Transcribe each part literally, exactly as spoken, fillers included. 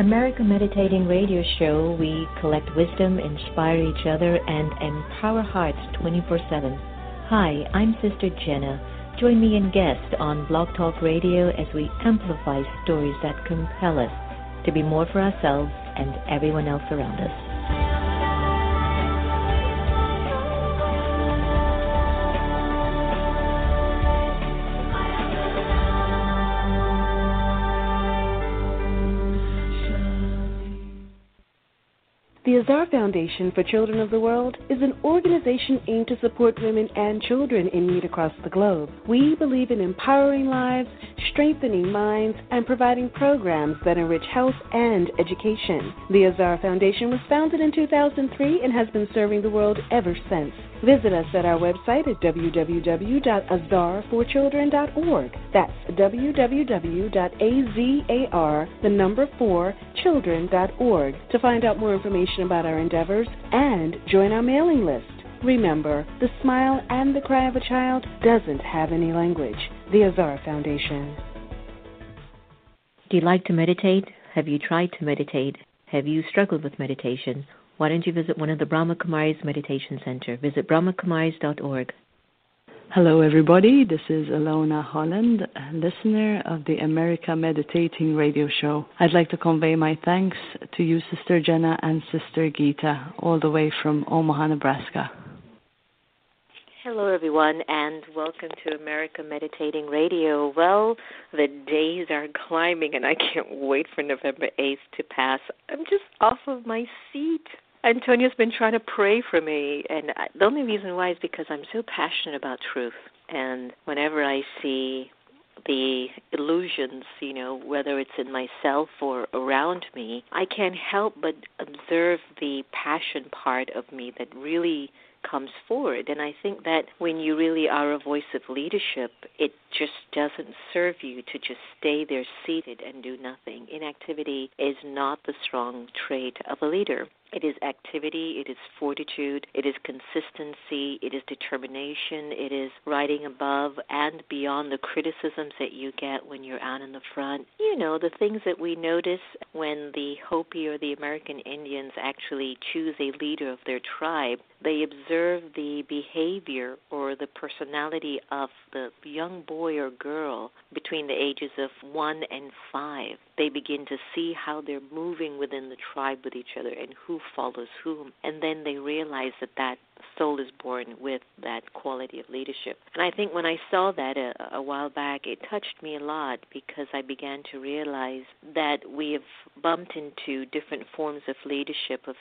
America Meditating Radio Show, we collect wisdom, inspire each other, and empower hearts twenty-four seven. Hi, I'm Sister Jenna. Join me and guest on Blog Talk Radio as we amplify stories that compel us to be more for ourselves and everyone else around us. The Azhar Foundation for Children of the World is an organization aimed to support women and children in need across the globe. We believe in empowering lives, strengthening minds, and providing programs that enrich health and education. The Azhar Foundation was founded in two thousand three and has been serving the world ever since. Visit us at our website at w w w dot azhar for children dot org. That's w w w dot azar, the number four, children dot org to find out more information about our endeavors and join our mailing list. Remember, the smile and the cry of a child doesn't have any language. The Azhar Foundation. Do you like to meditate? Have you tried to meditate? Have you struggled with meditation? Why don't you visit one of the Brahma Kumaris Meditation Center? Visit brahma kumaris dot org. Hello, everybody. This is Alona Holland, listener of the America Meditating Radio Show. I'd like to convey my thanks to you, Sister Jenna and Sister Gita, all the way from Omaha, Nebraska. Hello, everyone, and welcome to America Meditating Radio. Well, the days are climbing, and I can't wait for November eighth to pass. I'm just off of my seat. Antonio's been trying to pray for me, and the only reason why is because I'm so passionate about truth. And whenever I see the illusions, you know, whether it's in myself or around me, I can't help but observe the passion part of me that really comes forward. And I think that when you really are a voice of leadership, it just doesn't serve you to just stay there seated and do nothing. Inactivity is not the strong trait of a leader. It is activity, it is fortitude, it is consistency, it is determination, it is riding above and beyond the criticisms that you get when you're out in the front. You know, the things that we notice when the Hopi or the American Indians actually choose a leader of their tribe, they observe the behavior or the personality of the young boy or girl between the ages of one and five. They begin to see how they're moving within the tribe with each other and who follows whom, and then they realize that that soul is born with that quality of leadership. And I think when I saw that a, a while back, it touched me a lot because I began to realize that we have bumped into different forms of leadership, of,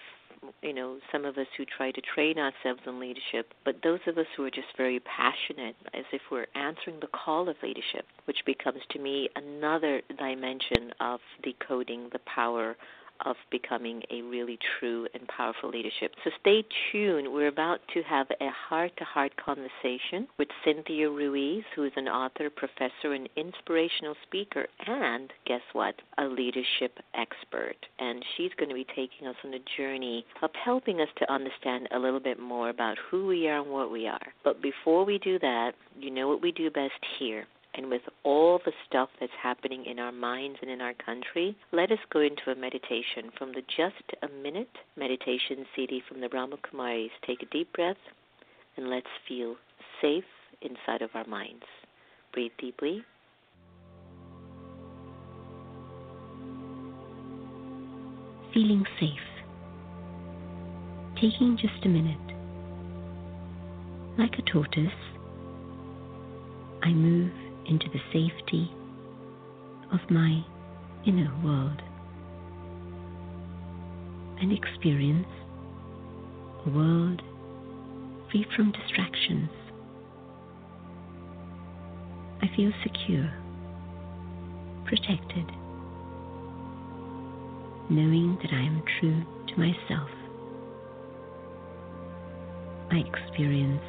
you know, some of us who try to train ourselves in leadership, but those of us who are just very passionate, as if we're answering the call of leadership, which becomes to me another dimension of decoding the power of becoming a really true and powerful leadership. So stay tuned. We're about to have a heart-to-heart conversation with Cynthia Ruiz, who is an author, professor, and inspirational speaker, and guess what? A leadership expert. And she's going to be taking us on a journey of helping us to understand a little bit more about who we are and what we are. But before we do that, you know what we do best here. And with all the stuff that's happening in our minds and in our country, let us go into a meditation from the Just a Minute Meditation C D from the Brahma Kumaris. Take a deep breath, and let's feel safe inside of our minds. Breathe deeply. Feeling safe. Taking just a minute. Like a tortoise, I move into the safety of my inner world and experience a world free from distractions. I feel secure, protected, knowing that I am true to myself. I experience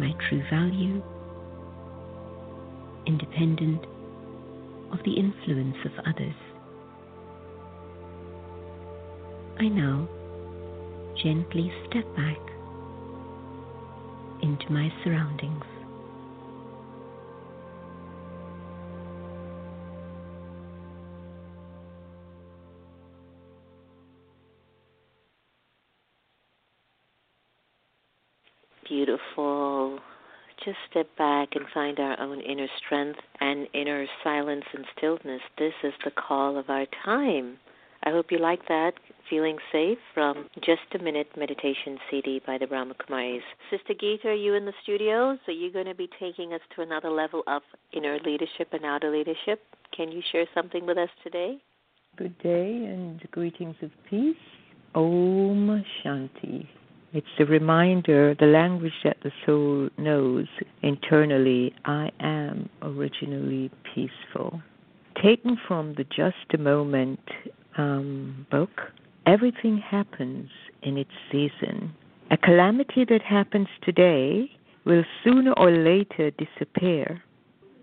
my true value, independent of the influence of others. I now gently step back into my surroundings. beautiful. Just step back and find our own inner strength and inner silence and stillness. This is the call of our time. I hope you like that. Feeling Safe from Just a Minute Meditation C D by the Brahma Kumaris. Sister Gita, are you in the studio? So you're going to be taking us to another level of inner leadership and outer leadership. Can you share something with us today? Good day and greetings of peace. Om Shanti. It's a reminder, the language that the soul knows internally, I am originally peaceful. Taken from the Just a Moment um, book, everything happens in its season. A calamity that happens today will sooner or later disappear.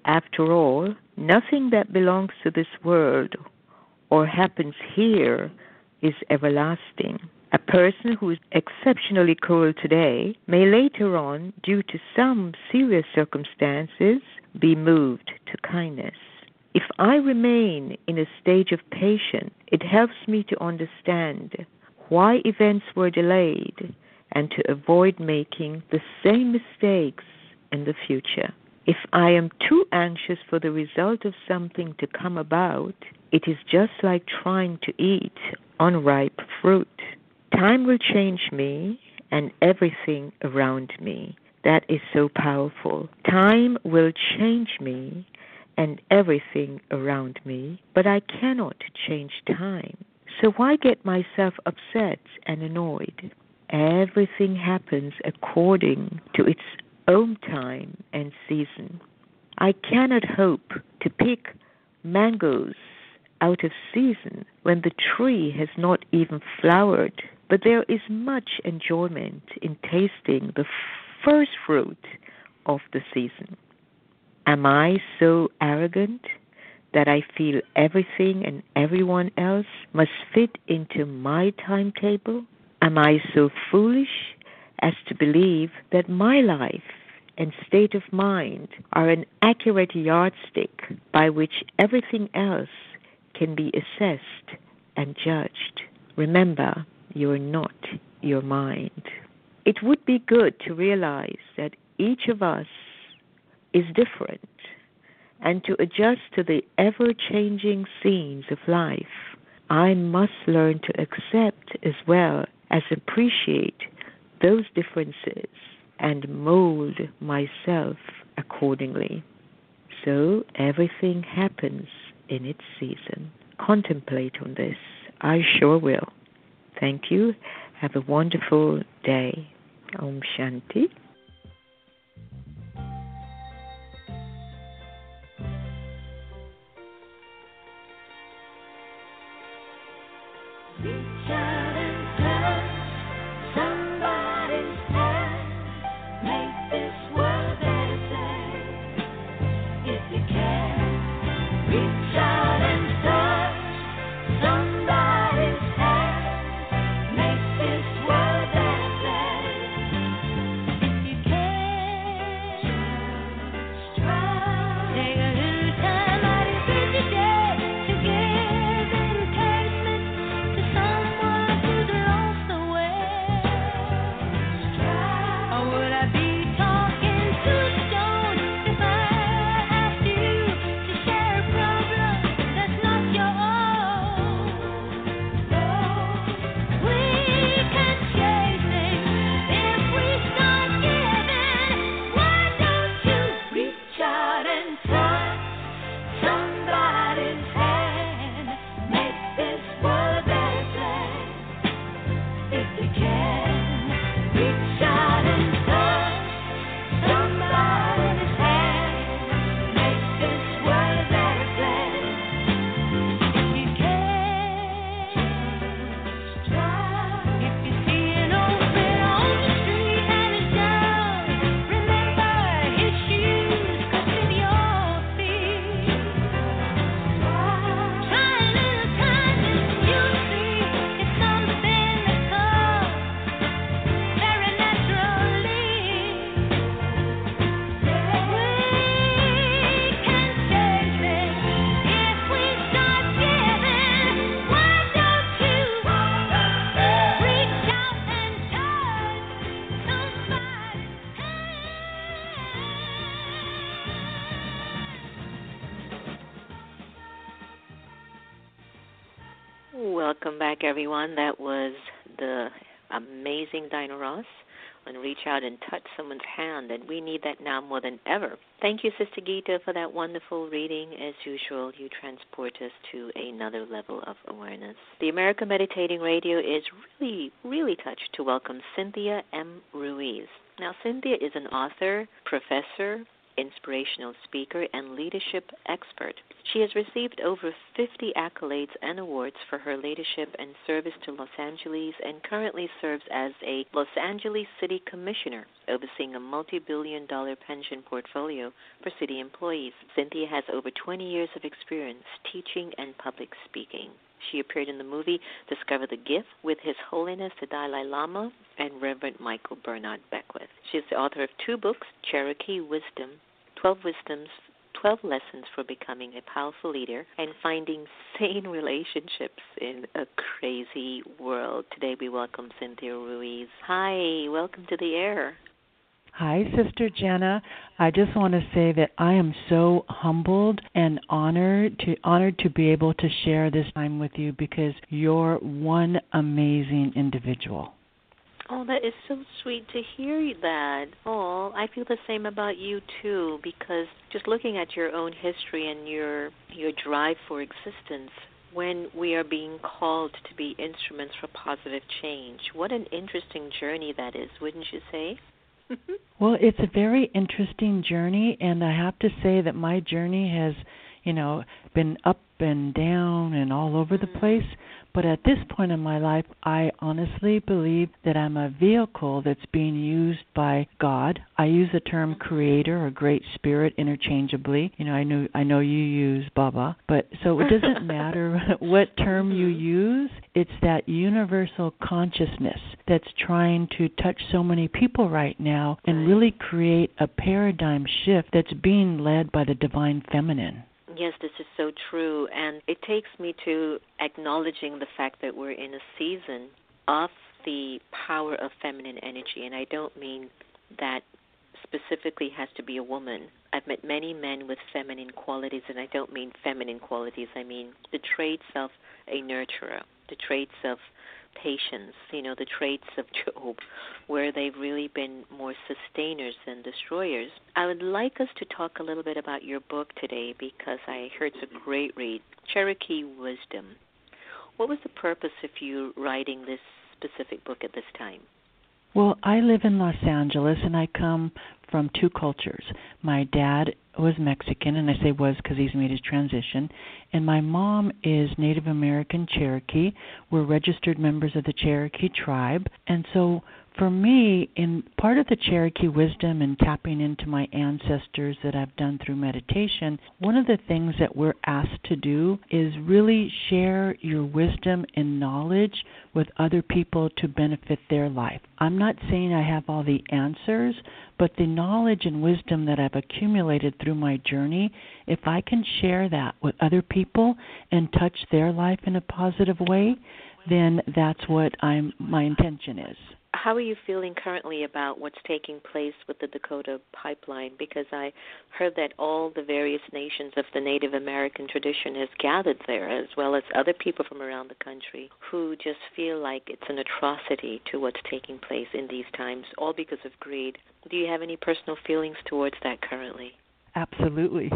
After all, nothing that belongs to this world or happens here is everlasting. A person who is exceptionally cruel today may later on, due to some serious circumstances, be moved to kindness. If I remain in a stage of patience, it helps me to understand why events were delayed and to avoid making the same mistakes in the future. If I am too anxious for the result of something to come about, it is just like trying to eat unripe fruit. Time will change me and everything around me. That is so powerful. Time will change me and everything around me, but I cannot change time. So why get myself upset and annoyed? Everything happens according to its own time and season. I cannot hope to pick mangoes out of season when the tree has not even flowered. But there is much enjoyment in tasting the first fruit of the season. Am I so arrogant that I feel everything and everyone else must fit into my timetable? Am I so foolish as to believe that my life and state of mind are an accurate yardstick by which everything else can be assessed and judged? Remember, you are not your mind. It would be good to realize that each of us is different and to adjust to the ever-changing scenes of life. I must learn to accept as well as appreciate those differences and mold myself accordingly. So everything happens in its season. Contemplate on this. I sure will. Thank you. Have a wonderful day. Om Shanti. Someone Welcome back, everyone. That was the amazing Dinah Ross on Reach Out and Touch Someone's Hand, and we need that now more than ever. Thank you, Sister Gita, for that wonderful reading. As usual, you transport us to another level of awareness. The America Meditating Radio is really, really touched to welcome Cynthia M Ruiz. Now, Cynthia is an author, professor, inspirational speaker, and leadership expert. She has received over fifty accolades and awards for her leadership and service to Los Angeles, and currently serves as a Los Angeles City Commissioner, overseeing a multi-billion dollar pension portfolio for city employees. Cynthia has over twenty years of experience teaching and public speaking. She appeared in the movie Discover the Gift with His Holiness the Dalai Lama and Reverend Michael Bernard Beckwith. She is the author of two books, Cherokee Wisdom, Twelve Wisdoms, Twelve Lessons for Becoming a Powerful Leader, and Finding Sane Relationships in a Crazy World. Today we welcome Cynthia Ruiz. Hi, welcome to the air. Hi, Sister Jenna. I just want to say that I am so humbled and honored to honored to be able to share this time with you, because you're one amazing individual. Oh, that is so sweet to hear that. Oh, I feel the same about you too, because just looking at your own history and your your drive for existence, when we are being called to be instruments for positive change, what an interesting journey that is, wouldn't you say? Well, it's a very interesting journey, and I have to say that my journey has, you know, been up and down and all over the place. But at this point in my life, I honestly believe that I'm a vehicle that's being used by God. I use the term creator or great spirit interchangeably. You know, I know I know you use Baba, but so it doesn't matter what term you use. It's that universal consciousness that's trying to touch so many people right now and really create a paradigm shift that's being led by the divine feminine. Yes, this is so true, and it takes me to acknowledging the fact that we're in a season of the power of feminine energy, and I don't mean that specifically has to be a woman. I've met many men with feminine qualities, and I don't mean feminine qualities. I mean the traits of a nurturer, the traits of patience, you know, the traits of Job, where they've really been more sustainers than destroyers. I would like us to talk a little bit about your book today, because I heard it's a great read, Cherokee Wisdom. What was the purpose of you writing this specific book at this time? Well, I live in Los Angeles, and I come from two cultures. My dad was Mexican, and I say was because he's made his transition, and my mom is Native American Cherokee. We're registered members of the Cherokee tribe, and so for me, in part of the Cherokee wisdom and tapping into my ancestors that I've done through meditation, one of the things that we're asked to do is really share your wisdom and knowledge with other people to benefit their life. I'm not saying I have all the answers, but the knowledge and wisdom that I've accumulated through my journey, if I can share that with other people and touch their life in a positive way, then that's what I'm, my intention is. How are you feeling currently about what's taking place with the Dakota Pipeline? Because I heard that all the various nations of the Native American tradition has gathered there, as well as other people from around the country who just feel like it's an atrocity to what's taking place in these times, all because of greed. Do you have any personal feelings towards that currently? Absolutely.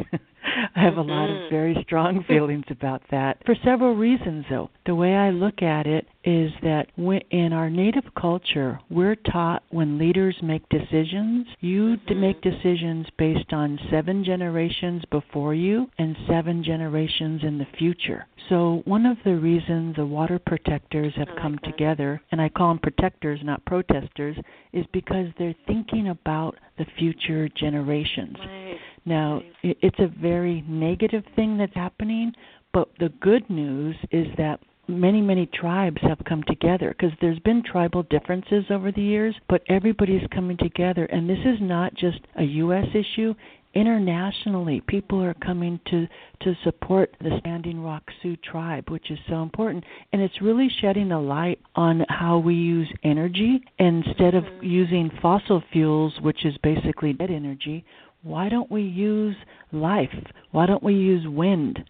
I have a lot of very strong feelings about that for several reasons, though. The way I look at it is that when, in our native culture, we're taught when leaders make decisions, you mm-hmm. make decisions based on seven generations before you and seven generations in the future. So one of the reasons the water protectors have like come that. together, and I call them protectors, not protesters, is because they're thinking about the future generations. Right. Now, it's a very negative thing that's happening, but the good news is that many, many tribes have come together, because there's been tribal differences over the years, but everybody's coming together, and this is not just a U S issue. Internationally, people are coming to, to support the Standing Rock Sioux tribe, which is so important. And it's really shedding a light on how we use energy instead of using fossil fuels, which is basically dead energy. Why don't we use life? Why don't we use wind,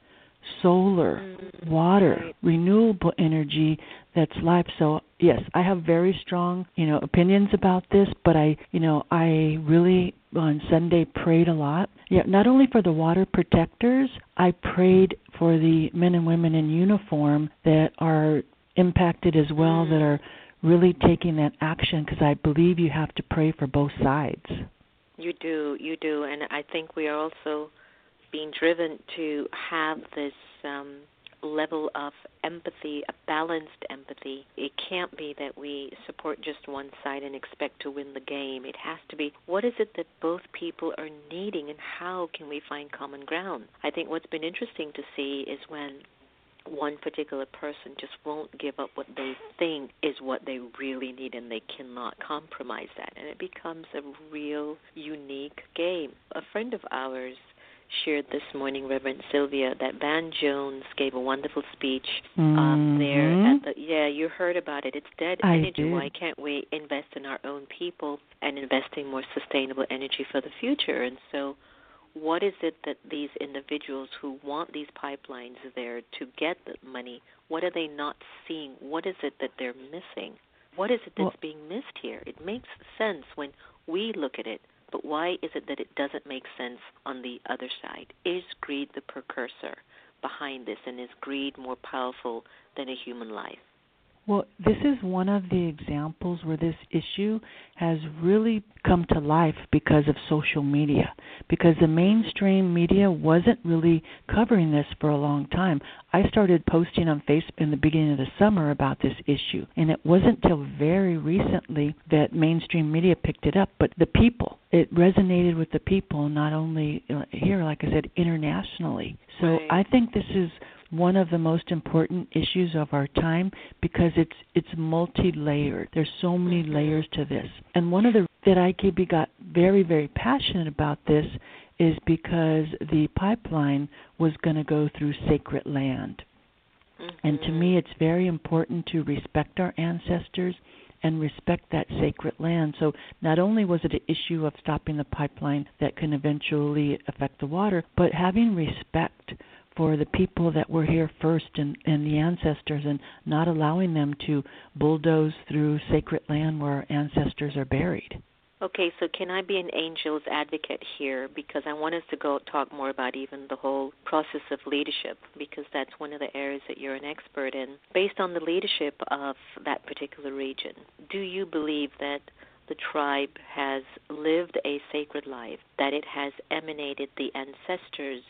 solar, mm-hmm. water, right. renewable energy that's life. So, yes, I have very strong, you know, opinions about this, but I, you know, I really on Sunday prayed a lot. Yeah, not only for the water protectors, I prayed for the men and women in uniform that are impacted as well, mm-hmm. that are really taking that action, because I believe you have to pray for both sides. You do, you do, and I think we are also being driven to have this um, level of empathy, a balanced empathy. It can't be that we support just one side and expect to win the game. It has to be, what is it that both people are needing and how can we find common ground? I think what's been interesting to see is when one particular person just won't give up what they think is what they really need, and they cannot compromise that. And it becomes a real unique game. A friend of ours shared this morning, Reverend Sylvia, that Van Jones gave a wonderful speech mm-hmm. um, there. At the, yeah, you heard about it. It's dead I energy. Did. Why can't we invest in our own people and invest in more sustainable energy for the future? And so what is it that these individuals who want these pipelines there to get the money, what are they not seeing? What is it that they're missing? What is it that's well, being missed here? It makes sense when we look at it, but why is it that it doesn't make sense on the other side? Is greed the precursor behind this, and is greed more powerful than a human life? Well, this is one of the examples where this issue has really come to life because of social media, because the mainstream media wasn't really covering this for a long time. I started posting on Facebook in the beginning of the summer about this issue, and it wasn't till very recently that mainstream media picked it up, but the people, it resonated with the people, not only here, like I said, internationally. So right. I think this is one of the most important issues of our time, because it's it's multi-layered. There's so many layers to this. And one of the that I got very, very passionate about this is because the pipeline was going to go through sacred land. Mm-hmm. And to me, it's very important to respect our ancestors and respect that sacred land. So not only was it an issue of stopping the pipeline that can eventually affect the water, but having respect for the people that were here first and, and the ancestors, and not allowing them to bulldoze through sacred land where our ancestors are buried. Okay, so can I be an angel's advocate here? Because I want us to go talk more about even the whole process of leadership, because that's one of the areas that you're an expert in. Based on the leadership of that particular region, do you believe that the tribe has lived a sacred life, that it has emanated the ancestors'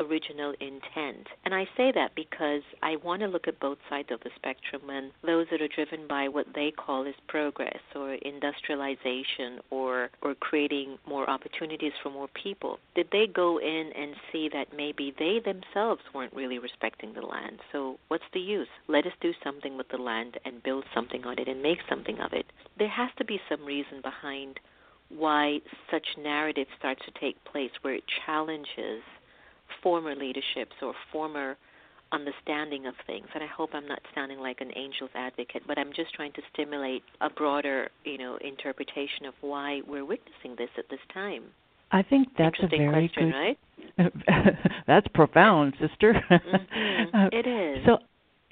original intent? And I say that because I want to look at both sides of the spectrum, and those that are driven by what they call is progress or industrialization or, or creating more opportunities for more people. Did they go in and see that maybe they themselves weren't really respecting the land? So what's the use? Let us do something with the land and build something on it and make something of it. There has to be some reason behind why such narrative starts to take place, where it challenges former leaderships or former understanding of things. And I hope I'm not sounding like an angel's advocate, but I'm just trying to stimulate a broader, you know, interpretation of why we're witnessing this at this time. I think that's a very question, good question, right? That's profound, sister. Mm-hmm. It is. So,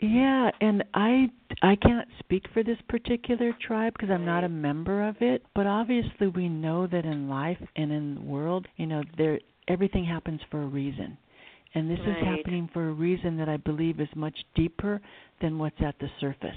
yeah, and I, I can't speak for this particular tribe because I'm not a member of it, but obviously we know that in life and in the world, you know, there everything happens for a reason. And this right. is happening for a reason that I believe is much deeper than what's at the surface.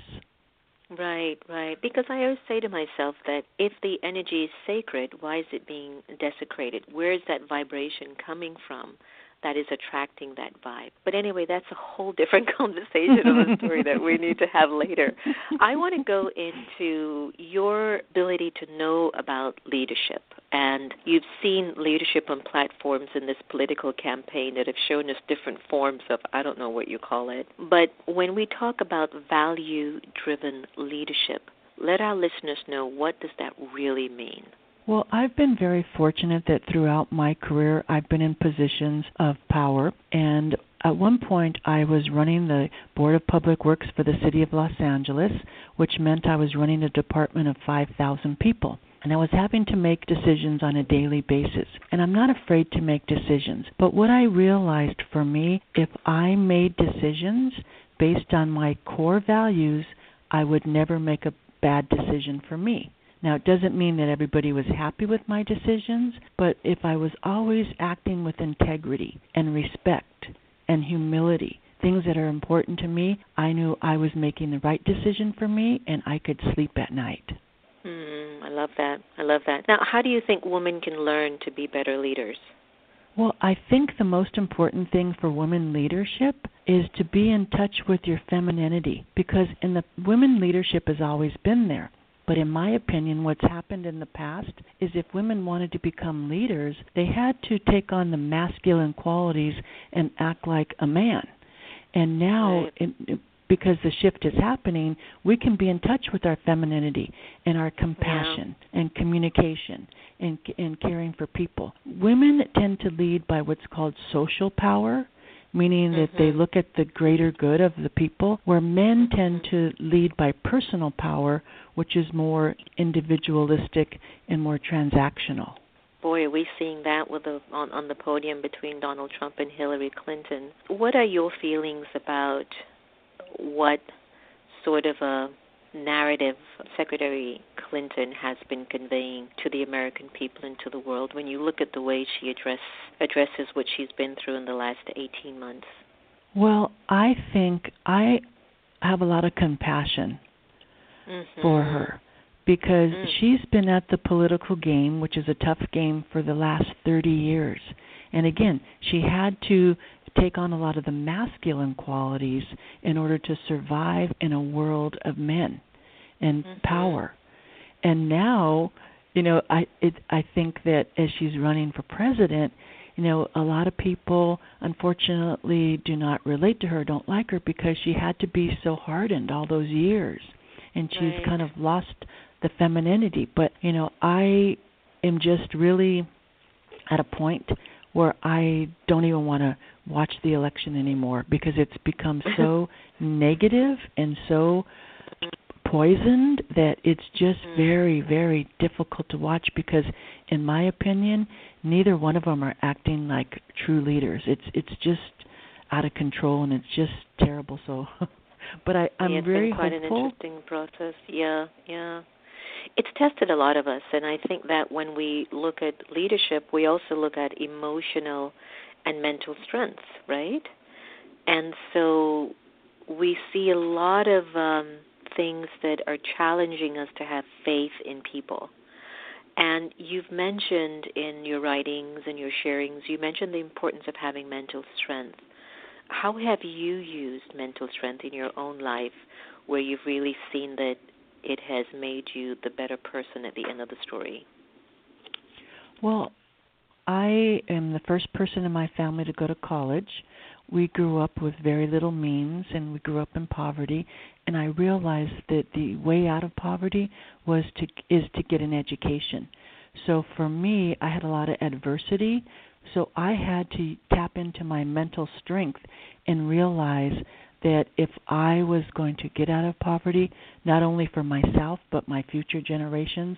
Right, right. Because I always say to myself that if the energy is sacred, why is it being desecrated? Where is that vibration coming from that is attracting that vibe? But anyway, that's a whole different conversation or a story that we need to have later. I want to go into your ability to know about leadership. And you've seen leadership on platforms in this political campaign that have shown us different forms of, I don't know what you call it. But when we talk about value-driven leadership, let our listeners know, what does that really mean? Well, I've been very fortunate that throughout my career I've been in positions of power, and at one point I was running the Board of Public Works for the City of Los Angeles, which meant I was running a department of five thousand people. and I was having to make decisions on a daily basis. And I'm not afraid to make decisions. But what I realized for me, if I made decisions based on my core values, I would never make a bad decision for me. Now, it doesn't mean that everybody was happy with my decisions, but if I was always acting with integrity and respect and humility, things that are important to me, I knew I was making the right decision for me, and I could sleep at night. Mm, I love that. I love that. Now, how do you think women can learn to be better leaders? Well, I think the most important thing for women leadership is to be in touch with your femininity, because in the women leadership has always been there. But in my opinion, what's happened in the past is if women wanted to become leaders, they had to take on the masculine qualities and act like a man. And now, right. it, it, because the shift is happening, we can be in touch with our femininity and our compassion yeah. and communication and, and caring for people. Women tend to lead by what's called social power, meaning that mm-hmm. they look at the greater good of the people, where men tend to lead by personal power, which is more individualistic and more transactional. Boy, are we seeing that with the, on, on the podium between Donald Trump and Hillary Clinton. What are your feelings about what sort of a narrative Secretary Clinton has been conveying to the American people and to the world when you look at the way she address, addresses what she's been through in the last eighteen months? Well, I think I have a lot of compassion mm-hmm. for her because mm. she's been at the political game, which is a tough game, for the last thirty years. And again, she had to take on a lot of the masculine qualities in order to survive in a world of men and mm-hmm. power. And now, you know, I it, I think that as she's running for president, you know, a lot of people, unfortunately, do not relate to her, don't like her, because she had to be so hardened all those years. And she's right. kind of lost the femininity. But, you know, I am just really at a point where I don't even want to watch the election anymore because it's become so negative and so poisoned that it's just very, very difficult to watch because, in my opinion, neither one of them are acting like true leaders. It's it's just out of control and it's just terrible. So, but I, I'm yeah, it's very been quite hopeful. An interesting process. Yeah, yeah. It's tested a lot of us, and I think that when we look at leadership, we also look at emotional and mental strength, right? And so we see a lot of um, things that are challenging us to have faith in people. And you've mentioned in your writings and your sharings, you mentioned the importance of having mental strength. How have you used mental strength in your own life where you've really seen that it has made you the better person at the end of the story? Well, I am the first person in my family to go to college. We grew up with very little means, and we grew up in poverty, and I realized that the way out of poverty was to is to get an education. So for me, I had a lot of adversity, so I had to tap into my mental strength and realize that if I was going to get out of poverty, not only for myself but my future generations,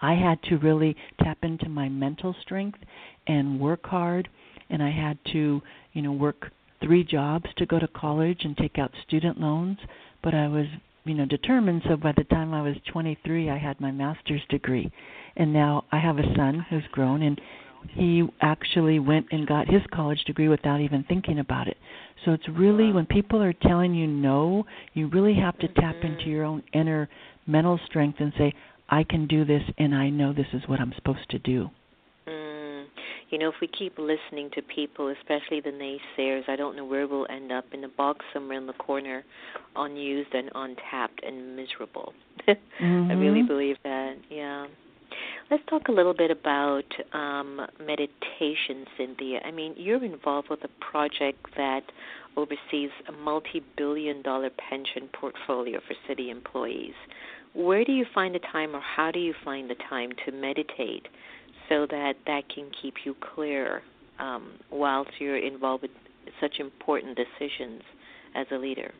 I had to really tap into my mental strength and work hard. And I had to, you know, work three jobs to go to college and take out student loans. But I was, you know, determined. So by the time I was twenty-three, I had my master's degree. And now I have a son who's grown, and he actually went and got his college degree without even thinking about it. So it's really, when people are telling you no, you really have to mm-hmm. tap into your own inner mental strength and say, I can do this, and I know this is what I'm supposed to do. Mm. You know, if we keep listening to people, especially the naysayers, I don't know where we'll end up, in a box somewhere in the corner, unused and untapped and miserable. mm-hmm. I really believe that, yeah. Let's talk a little bit about um, meditation, Cynthia. I mean, you're involved with a project that oversees a multi-billion dollar pension portfolio for city employees. Where do you find the time, or how do you find the time to meditate so that that can keep you clear um, whilst you're involved with such important decisions as a leader?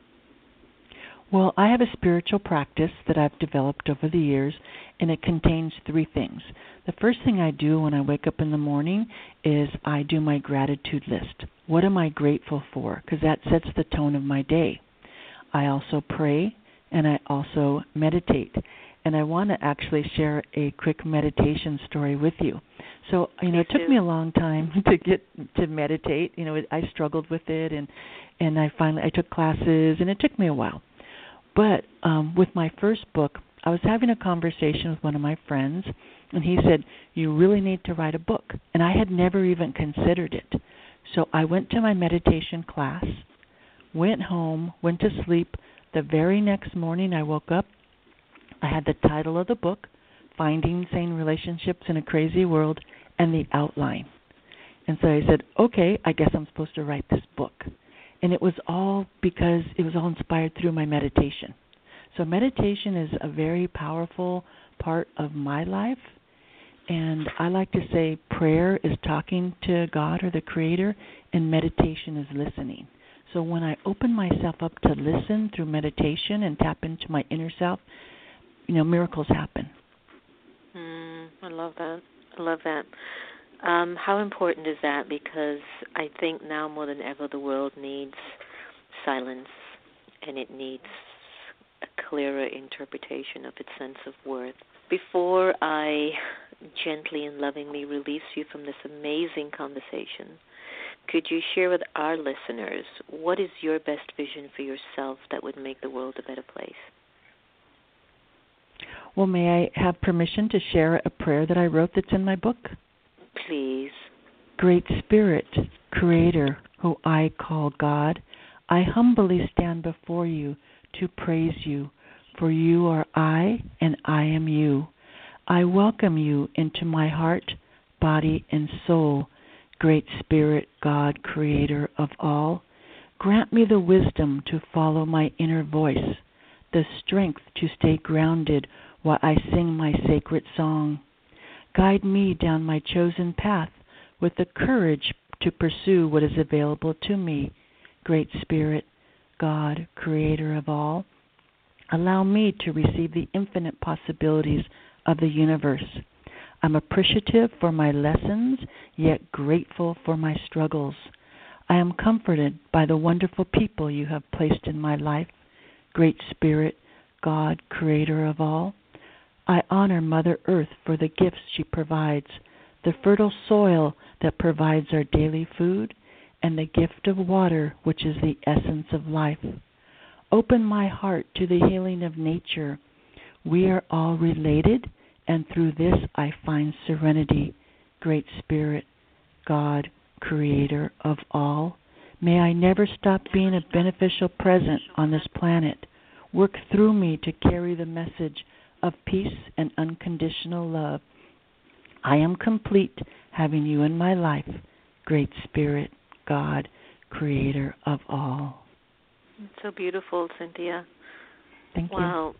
Well, I have a spiritual practice that I've developed over the years, and it contains three things. The first thing I do when I wake up in the morning is I do my gratitude list. What am I grateful for? Because that sets the tone of my day. I also pray, and I also meditate. And I want to actually share a quick meditation story with you. So, you know, it took me a long time to get to meditate. You know, I struggled with it, and, and I finally I took classes, and it took me a while. But um, with my first book, I was having a conversation with one of my friends, and he said, you really need to write a book. And I had never even considered it. So I went to my meditation class, went home, went to sleep. The very next morning I woke up, I had the title of the book, Finding Sane Relationships in a Crazy World, and the outline. And so I said, okay, I guess I'm supposed to write this book. And it was all because it was all inspired through my meditation. So meditation is a very powerful part of my life. And I like to say prayer is talking to God or the Creator, and meditation is listening. So when I open myself up to listen through meditation and tap into my inner self, you know, miracles happen. Mm, I love that. I love that. Um, how important is that? Because I think now more than ever the world needs silence, and it needs a clearer interpretation of its sense of worth. Before I gently and lovingly release you from this amazing conversation, could you share with our listeners what is your best vision for yourself that would make the world a better place? Well, may I have permission to share a prayer that I wrote that's in my book? Please. Great Spirit, Creator, who I call God, I humbly stand before you to praise you, for you are I and I am you. I welcome you into my heart, body, and soul. Great Spirit, God, Creator of all, grant me the wisdom to follow my inner voice, the strength to stay grounded while I sing my sacred song. Guide me down my chosen path with the courage to pursue what is available to me. Great Spirit, God, Creator of all, allow me to receive the infinite possibilities of the universe. I'm appreciative for my lessons, yet grateful for my struggles. I am comforted by the wonderful people you have placed in my life. Great Spirit, God, Creator of all, I honor Mother Earth for the gifts she provides, the fertile soil that provides our daily food, and the gift of water, which is the essence of life. Open my heart to the healing of nature. We are all related, and through this I find serenity. Great Spirit, God, Creator of all, may I never stop being a beneficial presence on this planet. Work through me to carry the message of peace and unconditional love. I am complete having you in my life. Great Spirit, God, Creator of all. It's so beautiful, Cynthia. Thank you. Wow.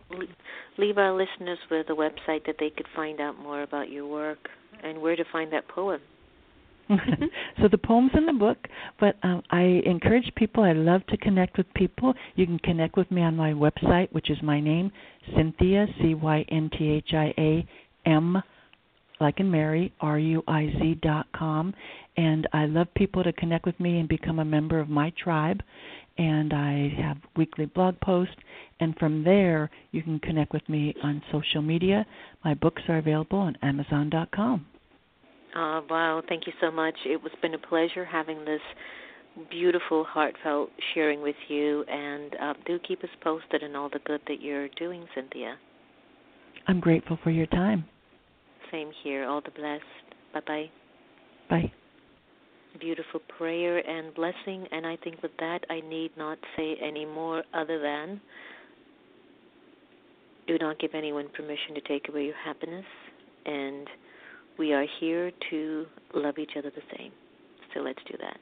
Leave our listeners with a website that they could find out more about your work and where to find that poem. So the poem's in the book, but um, I encourage people. I love to connect with people. You can connect with me on my website, which is my name, Cynthia, C Y N T H I A M, like in Mary, R U I Z dot com. And I love people to connect with me and become a member of my tribe. And I have weekly blog posts. And from there, you can connect with me on social media. My books are available on Amazon dot com. Oh, wow, thank you so much. It was been a pleasure having this beautiful, heartfelt sharing with you. And uh, do keep us posted on all the good that you're doing, Cynthia. I'm grateful for your time. Same here. All the blessed. Bye-bye. Bye. Beautiful prayer and blessing. And I think with that, I need not say any more other than do not give anyone permission to take away your happiness, and we are here to love each other the same. So let's do that.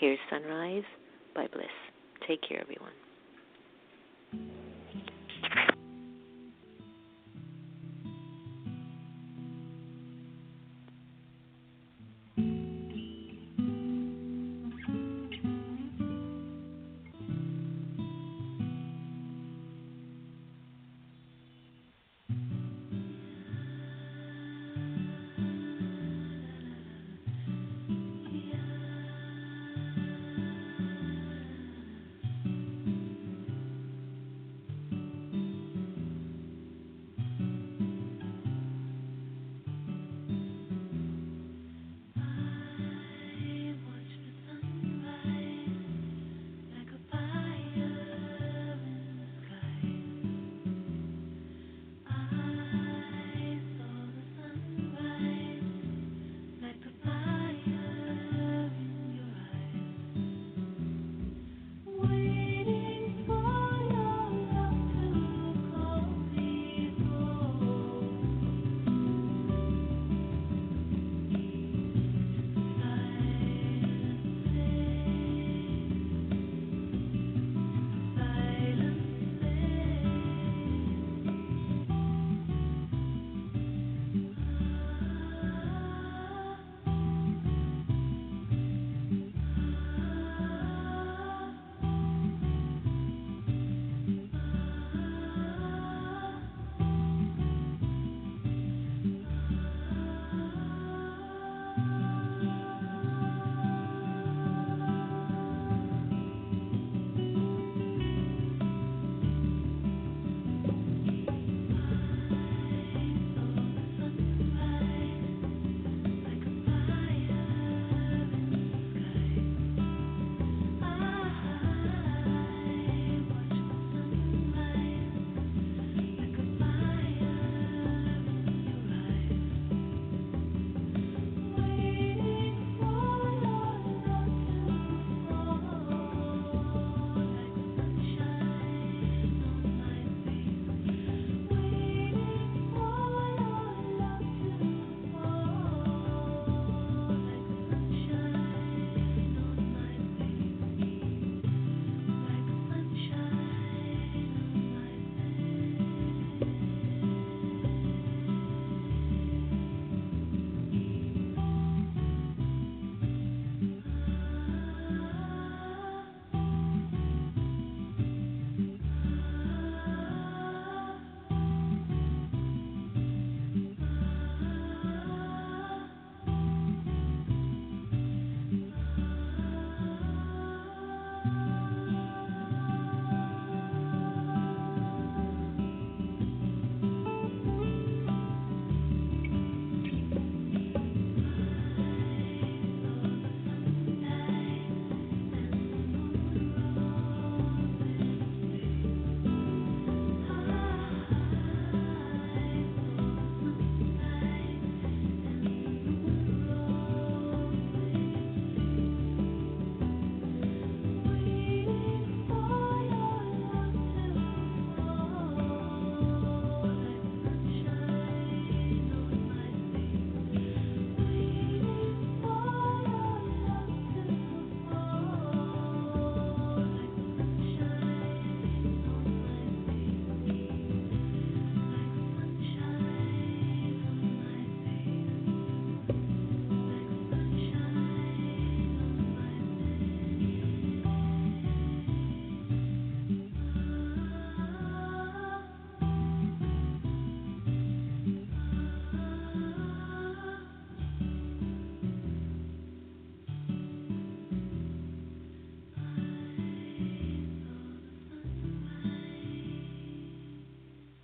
Here's Sunrise by Bliss. Take care, everyone.